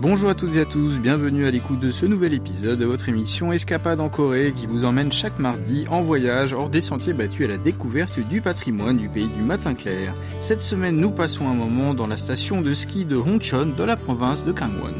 Bonjour à toutes et à tous, bienvenue à l'écoute de ce nouvel épisode de votre émission Escapade en Corée qui vous emmène chaque mardi en voyage hors des sentiers battus à la découverte du patrimoine du pays du matin clair. Cette semaine, nous passons un moment dans la station de ski de Hongcheon dans la province de Gangwon.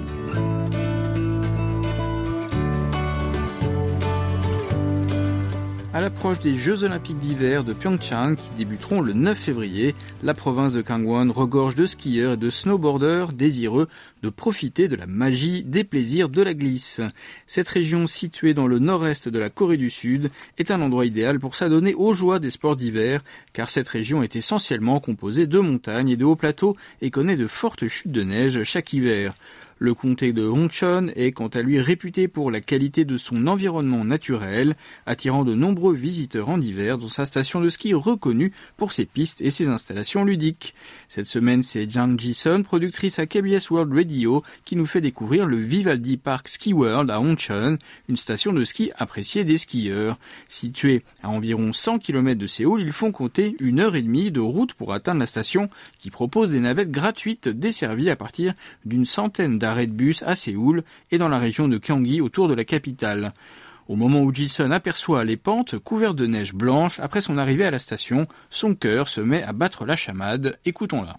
À l'approche des Jeux Olympiques d'hiver de Pyeongchang qui débuteront le 9 février, la province de Gangwon regorge de skieurs et de snowboarders désireux de profiter de la magie des plaisirs de la glisse. Cette région située dans le nord-est de la Corée du Sud est un endroit idéal pour s'adonner aux joies des sports d'hiver car cette région est essentiellement composée de montagnes et de hauts plateaux et connaît de fortes chutes de neige chaque hiver. Le comté de Hongcheon est quant à lui réputé pour la qualité de son environnement naturel, attirant de nombreux visiteurs en hiver dont sa station de ski reconnue pour ses pistes et ses installations ludiques. Cette semaine, c'est Jang Ji-sun, productrice à KBS World Radio, qui nous fait découvrir le Vivaldi Park Ski World à Hongcheon, une station de ski appréciée des skieurs. Située à environ 100 km de Séoul, il faut compter 1h30 de route pour atteindre la station qui propose des navettes gratuites desservies à partir d'une centaine d'arrêts de bus à Séoul et dans la région de Gyeonggi autour de la capitale. Au moment où Ji-sun aperçoit les pentes couvertes de neige blanche, après son arrivée à la station, son cœur se met à battre la chamade. Écoutons-la.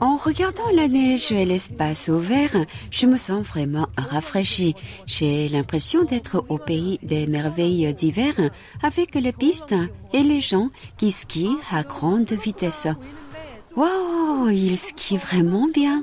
En regardant la neige et l'espace ouvert, je me sens vraiment rafraîchie. J'ai l'impression d'être au pays des merveilles d'hiver avec les pistes et les gens qui skient à grande vitesse. Wow, il skie vraiment bien.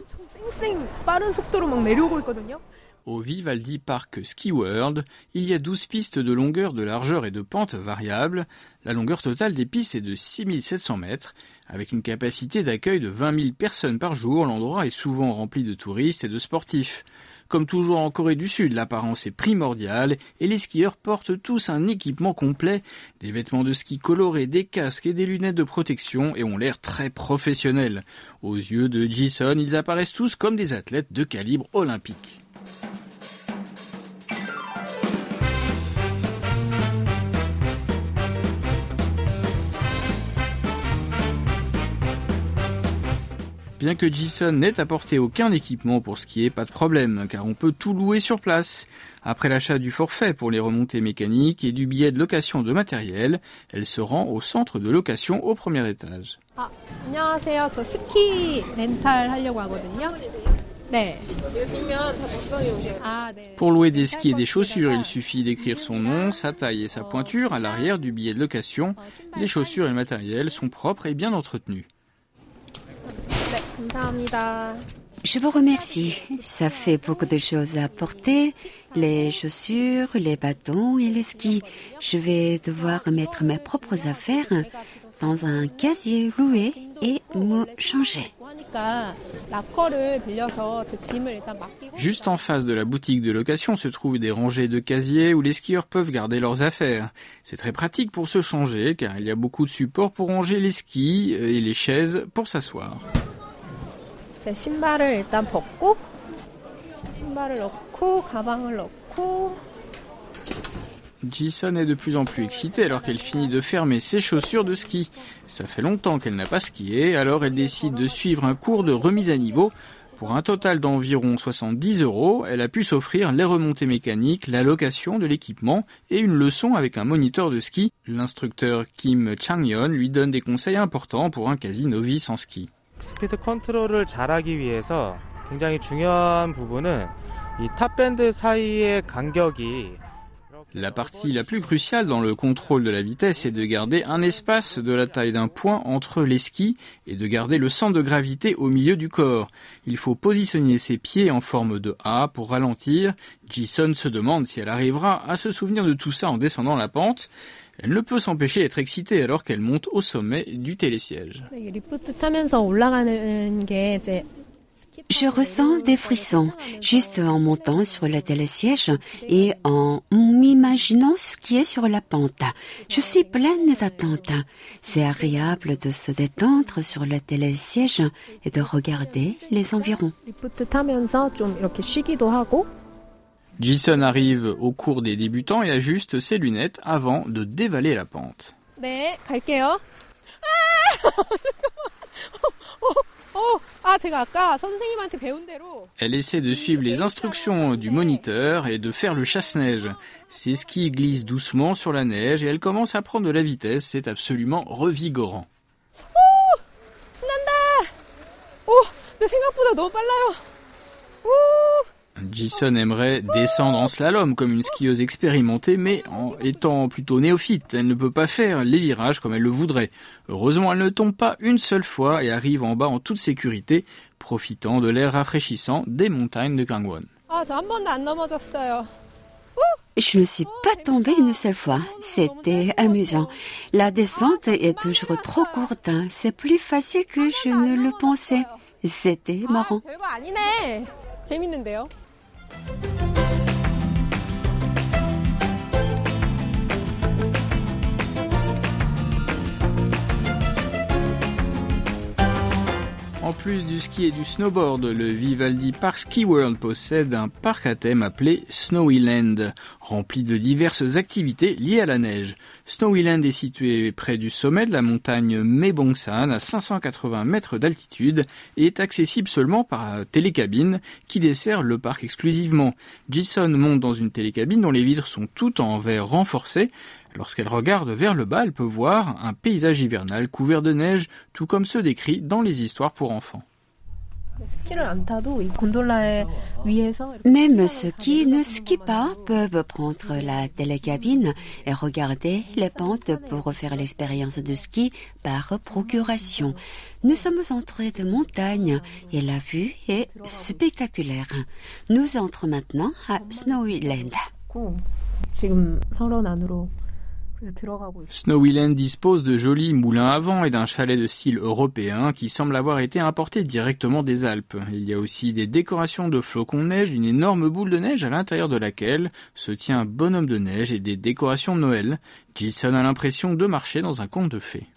Au Vivaldi Park Ski World, il y a 12 pistes de longueur, de largeur et de pente variables. La longueur totale des pistes est de 6700 mètres. Avec une capacité d'accueil de 20 000 personnes par jour, l'endroit est souvent rempli de touristes et de sportifs. Comme toujours en Corée du Sud, l'apparence est primordiale et les skieurs portent tous un équipement complet, des vêtements de ski colorés, des casques et des lunettes de protection et ont l'air très professionnels. Aux yeux de Ji-sun, ils apparaissent tous comme des athlètes de calibre olympique. Bien que Ji-sun n'ait apporté aucun équipement pour skier, pas de problème, car on peut tout louer sur place. Après l'achat du forfait pour les remontées mécaniques et du billet de location de matériel, elle se rend au centre de location au premier étage. Pour louer des skis et des chaussures, il suffit d'écrire son nom, sa taille et sa pointure à l'arrière du billet de location. Les chaussures et le matériel sont propres et bien entretenus. Je vous remercie. Ça fait beaucoup de choses à porter, les chaussures, les bâtons et les skis. Je vais devoir mettre mes propres affaires dans un casier loué et me changer. Juste en face de la boutique de location se trouvent des rangées de casiers où les skieurs peuvent garder leurs affaires. C'est très pratique pour se changer car il y a beaucoup de supports pour ranger les skis et les chaises pour s'asseoir. Ji-sun est de plus en plus excitée alors qu'elle finit de fermer ses chaussures de ski. Ça fait longtemps qu'elle n'a pas skié, alors elle décide de suivre un cours de remise à niveau. Pour un total d'environ 70 €, elle a pu s'offrir les remontées mécaniques, la location de l'équipement et une leçon avec un moniteur de ski. L'instructeur Kim Chang-yeon lui donne des conseils importants pour un quasi novice en ski. La partie la plus cruciale dans le contrôle de la vitesse est de garder un espace de la taille d'un poing entre les skis et de garder le centre de gravité au milieu du corps. Il faut positionner ses pieds en forme de A pour ralentir. Ji-sun se demande si elle arrivera à se souvenir de tout ça en descendant la pente. Elle ne peut s'empêcher d'être excitée alors qu'elle monte au sommet du télésiège. Je ressens des frissons juste en montant sur le télésiège et en m'imaginant ce qui est sur la pente. Je suis pleine d'attente. C'est agréable de se détendre sur le télésiège et de regarder les environs. Ji-sun arrive au cours des débutants et ajuste ses lunettes avant de dévaler la pente. Elle essaie de suivre les instructions du moniteur et de faire le chasse-neige. Ses skis glissent doucement sur la neige et elle commence à prendre de la vitesse. C'est absolument revigorant. Ji-sun aimerait descendre en slalom comme une skieuse expérimentée, mais en étant plutôt néophyte, elle ne peut pas faire les virages comme elle le voudrait. Heureusement, elle ne tombe pas une seule fois et arrive en bas en toute sécurité, profitant de l'air rafraîchissant des montagnes de Gangwon. Je ne suis pas tombée une seule fois. C'était amusant. La descente est toujours trop courte. C'est plus facile que je ne le pensais. C'était marrant. En plus du ski et du snowboard, le Vivaldi Park Ski World possède un parc à thème appelé Snowyland, rempli de diverses activités liées à la neige. Snowyland est situé près du sommet de la montagne Mebongsan, à 580 mètres d'altitude, et est accessible seulement par télécabine qui dessert le parc exclusivement. Ji-sun monte dans une télécabine dont les vitres sont toutes en verre renforcé. Lorsqu'elle regarde vers le bas, elle peut voir un paysage hivernal couvert de neige, tout comme ceux décrits dans les histoires pour enfants. Même ceux qui ne skient pas peuvent prendre la télécabine et regarder les pentes pour faire l'expérience de ski par procuration. Nous sommes entrés de montagne et la vue est spectaculaire. Nous entrons maintenant à Snowyland. Snowyland dispose de jolis moulins à vent et d'un chalet de style européen qui semble avoir été importé directement des Alpes. Il y a aussi des décorations de flocons de neige, une énorme boule de neige à l'intérieur de laquelle se tient un bonhomme de neige et des décorations de Noël. Ji-sun a l'impression de marcher dans un conte de fées.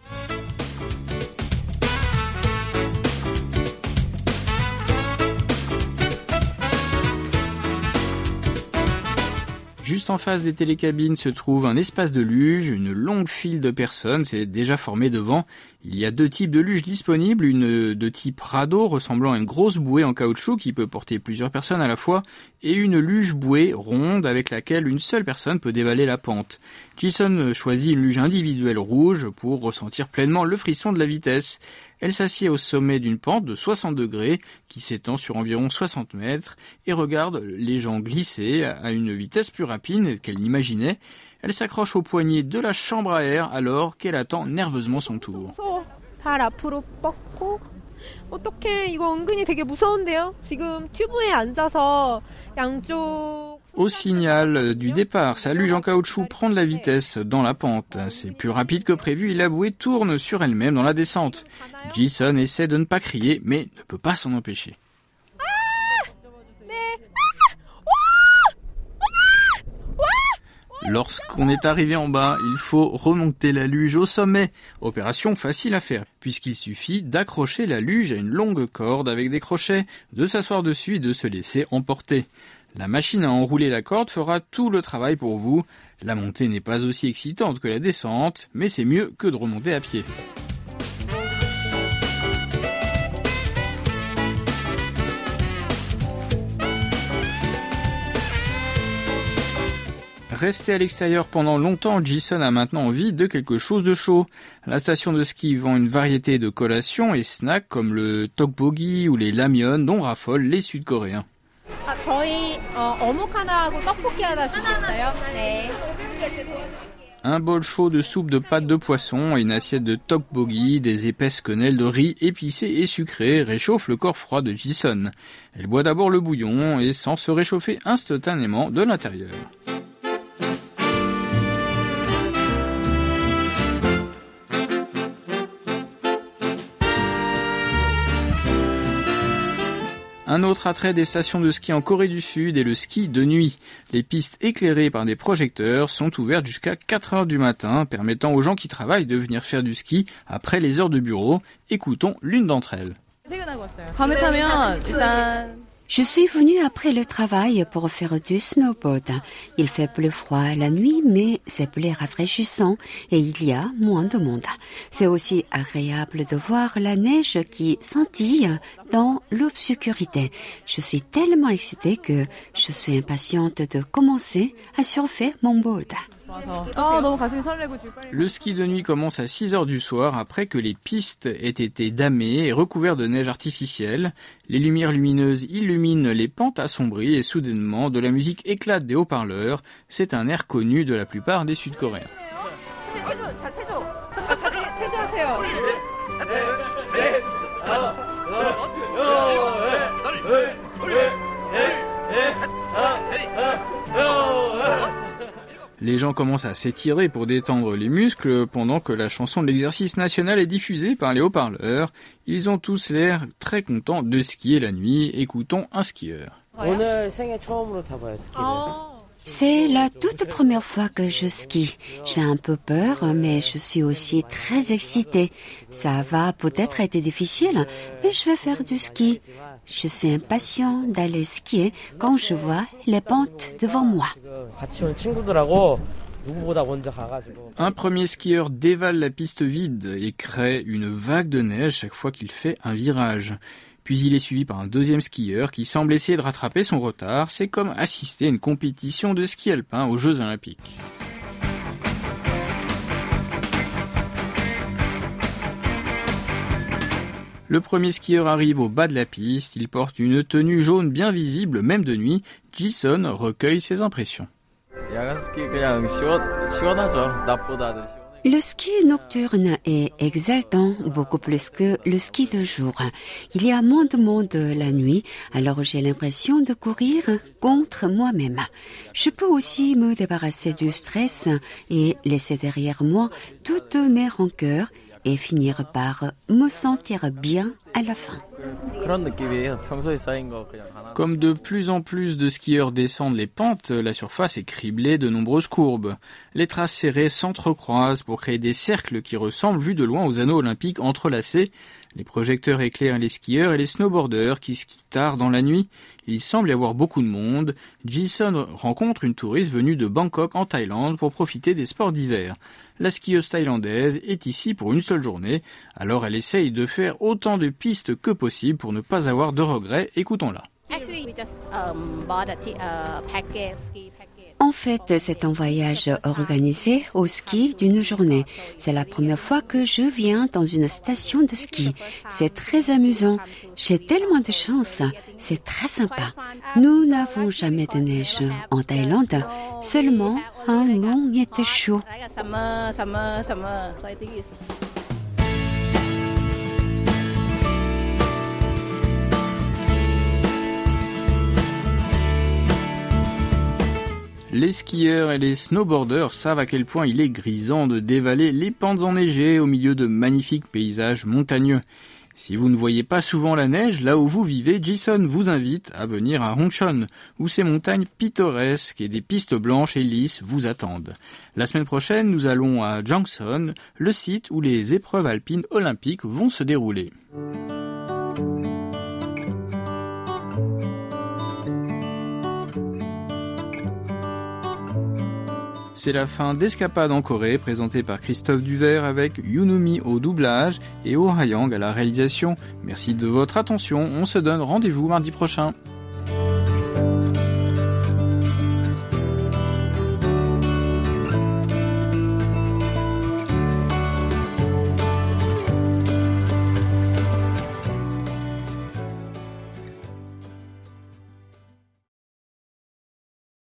Juste en face des télécabines se trouve un espace de luge, une longue file de personnes s'est déjà formée devant. Il y a deux types de luge disponibles, une de type radeau ressemblant à une grosse bouée en caoutchouc qui peut porter plusieurs personnes à la fois et une luge bouée ronde avec laquelle une seule personne peut dévaler la pente. Ji-sun choisit une luge individuelle rouge pour ressentir pleinement le frisson de la vitesse. Elle s'assied au sommet d'une pente de 60 degrés qui s'étend sur environ 60 mètres et regarde les gens glisser à une vitesse plus rapide qu'elle n'imaginait. Elle s'accroche aux poignées de la chambre à air alors qu'elle attend nerveusement son tour. Au signal du départ, sa luge en caoutchouc prend de la vitesse dans la pente. C'est plus rapide que prévu et la bouée tourne sur elle-même dans la descente. Ji-sun essaie de ne pas crier mais ne peut pas s'en empêcher. Lorsqu'on est arrivé en bas, il faut remonter la luge au sommet. Opération facile à faire, puisqu'il suffit d'accrocher la luge à une longue corde avec des crochets, de s'asseoir dessus et de se laisser emporter. La machine à enrouler la corde fera tout le travail pour vous. La montée n'est pas aussi excitante que la descente, mais c'est mieux que de remonter à pied. Resté à l'extérieur pendant longtemps, Ji-sun a maintenant envie de quelque chose de chaud. La station de ski vend une variété de collations et snacks comme le tteokbokki ou les ramyeon dont raffolent les Sud-Coréens. Un bol chaud de soupe de pâte de poisson et une assiette de tteokbokki, des épaisses quenelles de riz épicées et sucrées réchauffent le corps froid de Ji-sun. Elle boit d'abord le bouillon et sent se réchauffer instantanément de l'intérieur. Un autre attrait des stations de ski en Corée du Sud est le ski de nuit. Les pistes éclairées par des projecteurs sont ouvertes jusqu'à 4h du matin, permettant aux gens qui travaillent de venir faire du ski après les heures de bureau. Écoutons l'une d'entre elles. Je suis venue après le travail pour faire du snowboard. Il fait plus froid la nuit, mais c'est plus rafraîchissant et il y a moins de monde. C'est aussi agréable de voir la neige qui scintille dans l'obscurité. Je suis tellement excitée que je suis impatiente de commencer à surfer mon board. Le ski de nuit commence à 6h du soir après que les pistes aient été damées et recouvertes de neige artificielle. Les lumières lumineuses illuminent les pentes assombries et soudainement, de la musique éclate des haut-parleurs. C'est un air connu de la plupart des Sud-Coréens. Les gens commencent à s'étirer pour détendre les muscles pendant que la chanson de l'exercice national est diffusée par les haut-parleurs. Ils ont tous l'air très contents de skier la nuit. Écoutons un skieur. C'est la toute première fois que je skie. J'ai un peu peur, mais je suis aussi très excitée. Ça va peut-être être difficile, mais je vais faire du ski. Je suis impatient d'aller skier quand je vois les pentes devant moi. Un premier skieur dévale la piste vide et crée une vague de neige chaque fois qu'il fait un virage. Puis il est suivi par un deuxième skieur qui semble essayer de rattraper son retard. C'est comme assister à une compétition de ski alpin aux Jeux Olympiques. Le premier skieur arrive au bas de la piste. Il porte une tenue jaune bien visible, même de nuit. Ji-sun recueille ses impressions. Le ski nocturne est exaltant, beaucoup plus que le ski de jour. Il y a moins de monde la nuit, alors j'ai l'impression de courir contre moi-même. Je peux aussi me débarrasser du stress et laisser derrière moi toutes mes rancœurs et finir par me sentir bien à la fin. Comme de plus en plus de skieurs descendent les pentes, la surface est criblée de nombreuses courbes. Les traces serrées s'entrecroisent pour créer des cercles qui ressemblent vus de loin aux anneaux olympiques entrelacés. Les projecteurs éclairent les skieurs et les snowboarders qui skient tard dans la nuit. Il semble y avoir beaucoup de monde. Ji-sun rencontre une touriste venue de Bangkok en Thaïlande pour profiter des sports d'hiver. La skieuse thaïlandaise est ici pour une seule journée, alors elle essaye de faire autant de pistes que possible pour ne pas avoir de regrets. Écoutons-la. En fait, c'est un voyage organisé au ski d'une journée. C'est la première fois que je viens dans une station de ski. C'est très amusant. J'ai tellement de chance. C'est très sympa. Nous n'avons jamais de neige en Thaïlande. Seulement, un long été chaud. Les skieurs et les snowboarders savent à quel point il est grisant de dévaler les pentes enneigées au milieu de magnifiques paysages montagneux. Si vous ne voyez pas souvent la neige, là où vous vivez, Ji-sun vous invite à venir à Hongcheon, où ces montagnes pittoresques et des pistes blanches et lisses vous attendent. La semaine prochaine, nous allons à Gangwon, le site où les épreuves alpines olympiques vont se dérouler. C'est la fin d'Escapade en Corée, présentée par Christophe Duvert avec Yunumi au doublage et Oh Hyang à la réalisation. Merci de votre attention, on se donne rendez-vous mardi prochain.